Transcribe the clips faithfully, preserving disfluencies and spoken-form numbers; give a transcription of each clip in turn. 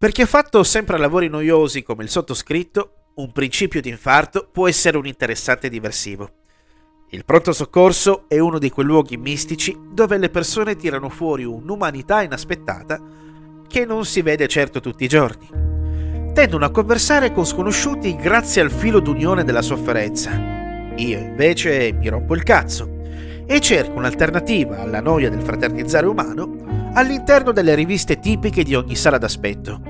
Per chi ha fatto sempre lavori noiosi come il sottoscritto, un principio di infarto può essere un interessante diversivo. Il pronto soccorso è uno di quei luoghi mistici dove le persone tirano fuori un'umanità inaspettata che non si vede certo tutti i giorni. Tendono a conversare con sconosciuti grazie al filo d'unione della sofferenza. Io invece mi rompo il cazzo e cerco un'alternativa alla noia del fraternizzare umano all'interno delle riviste tipiche di ogni sala d'aspetto.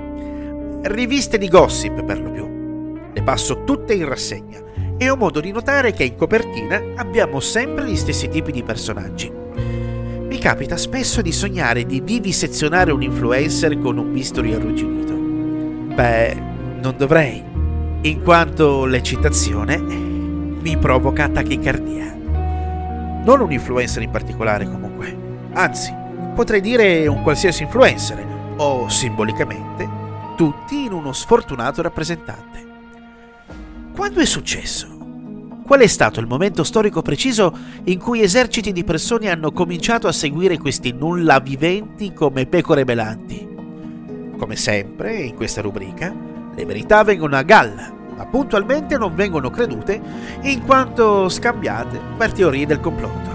Riviste di gossip per lo più. Le passo tutte in rassegna. E ho modo di notare che in copertina abbiamo sempre gli stessi tipi di personaggi. Mi capita spesso di sognare di vivisezionare un influencer con un bisturi arrugginito. Beh, non dovrei, in quanto l'eccitazione mi provoca tachicardia. Non un influencer in particolare, comunque. Anzi, potrei dire un qualsiasi influencer, o simbolicamente, tutti in uno sfortunato rappresentante. Quando è successo? Qual è stato il momento storico preciso in cui eserciti di persone hanno cominciato a seguire questi nulla viventi come pecore melanti? Come sempre, in questa rubrica, le verità vengono a galla, ma puntualmente non vengono credute in quanto scambiate per teorie del complotto.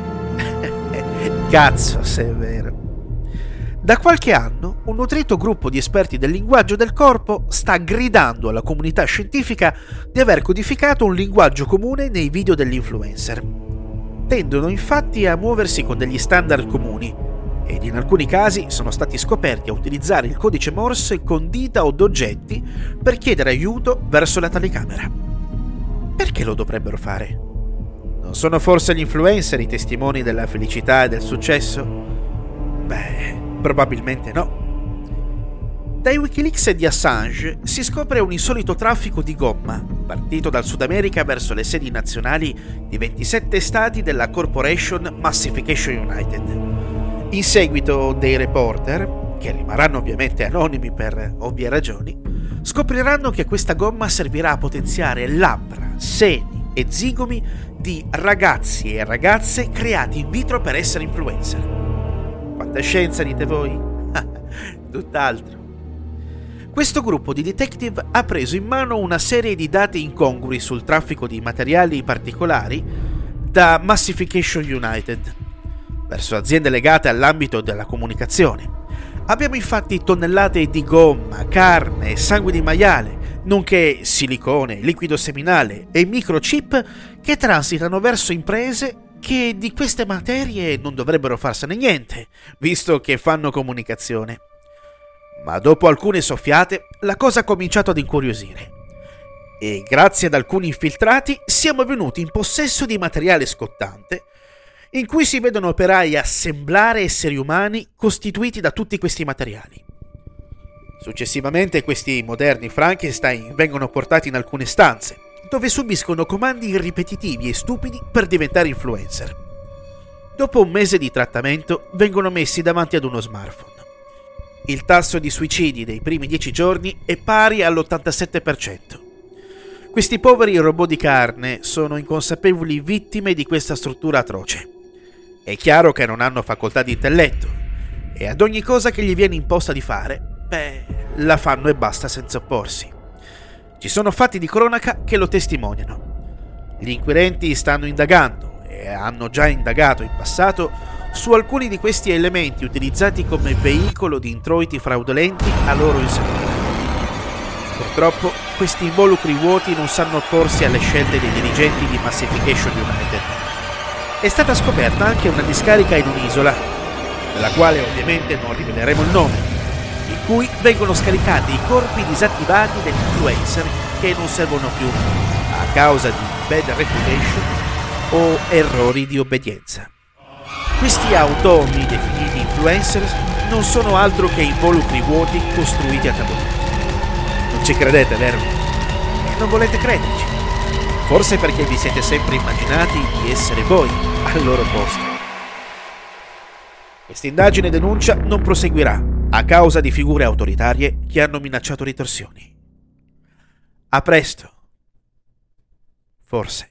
Cazzo, se è vero. Da qualche anno, un nutrito gruppo di esperti del linguaggio del corpo sta gridando alla comunità scientifica di aver codificato un linguaggio comune nei video dell'influencer. Tendono infatti a muoversi con degli standard comuni, ed in alcuni casi sono stati scoperti a utilizzare il codice Morse con dita o oggetti per chiedere aiuto verso la telecamera. Perché lo dovrebbero fare? Non sono forse gli influencer i testimoni della felicità e del successo? Beh... probabilmente no. Dai Wikileaks di Assange si scopre un insolito traffico di gomma, partito dal Sud America verso le sedi nazionali di ventisette stati della Corporation Massification United. In seguito dei reporter, che rimarranno ovviamente anonimi per ovvie ragioni, scopriranno che questa gomma servirà a potenziare labbra, seni e zigomi di ragazzi e ragazze creati in vitro per essere influencer. Scienza dite voi? Tutt'altro. Questo gruppo di detective ha preso in mano una serie di dati incongrui sul traffico di materiali particolari da Massification United verso aziende legate all'ambito della comunicazione. Abbiamo infatti tonnellate di gomma, carne e sangue di maiale, nonché silicone, liquido seminale e microchip che transitano verso imprese che di queste materie non dovrebbero farsene niente, visto che fanno comunicazione. Ma dopo alcune soffiate, la cosa ha cominciato ad incuriosire. E grazie ad alcuni infiltrati, siamo venuti in possesso di materiale scottante, in cui si vedono operai assemblare esseri umani costituiti da tutti questi materiali. Successivamente questi moderni Frankenstein vengono portati in alcune stanze, dove subiscono comandi ripetitivi e stupidi per diventare influencer. Dopo un mese di trattamento vengono messi davanti ad uno smartphone. Il tasso di suicidi dei primi dieci giorni è pari all'ottantasette per cento. Questi poveri robot di carne sono inconsapevoli vittime di questa struttura atroce. È chiaro che non hanno facoltà di intelletto e ad ogni cosa che gli viene imposta di fare, beh, la fanno e basta senza opporsi. Ci sono fatti di cronaca che lo testimoniano. Gli inquirenti stanno indagando, e hanno già indagato in passato, su alcuni di questi elementi utilizzati come veicolo di introiti fraudolenti a loro insaputa. Purtroppo, questi involucri vuoti non sanno opporsi alle scelte dei dirigenti di Massification United. È stata scoperta anche una discarica in un'isola, della quale ovviamente non riveleremo il nome, in cui vengono scaricati i corpi disattivati degli influencer che non servono più a causa di bad reputation o errori di obbedienza. Questi automi definiti influencer non sono altro che involucri vuoti costruiti a tavolino. Non ci credete, vero? Non volete crederci? Forse perché vi siete sempre immaginati di essere voi al loro posto. Questa indagine denuncia non proseguirà a causa di figure autoritarie che hanno minacciato ritorsioni. A presto. Forse.